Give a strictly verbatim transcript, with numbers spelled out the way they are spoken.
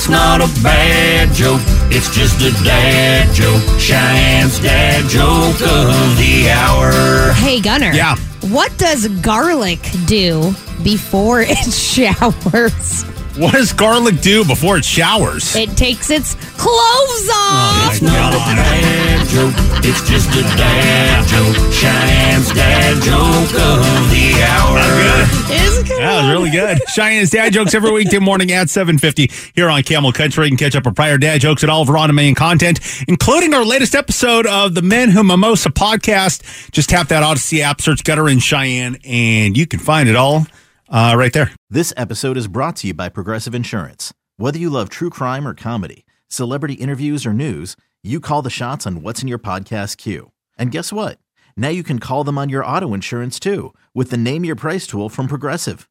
It's not a bad joke, it's just a dad joke. Cheyenne's dad joke of the hour. Hey, Gunner. Yeah. What does garlic do before it showers? What does garlic do before it showers? It takes its clothes off. Oh, it's not a bad joke. It's just a dad joke. Cheyenne's dad joke of the hour. Good. It's good. That was really good. Cheyenne's dad jokes every weekday morning at seven fifty here on Camel Country. You can catch up on prior dad jokes and all of our on-demand content, including our latest episode of the Men Who Mimosa podcast. Just tap that Odyssey app, search Gunner and Cheyenne, and you can find it all. Uh, right there. This episode is brought to you by Progressive Insurance. Whether you love true crime or comedy, celebrity interviews or news, you call the shots on what's in your podcast queue. And guess what? Now you can call them on your auto insurance too with the Name Your Price tool from Progressive.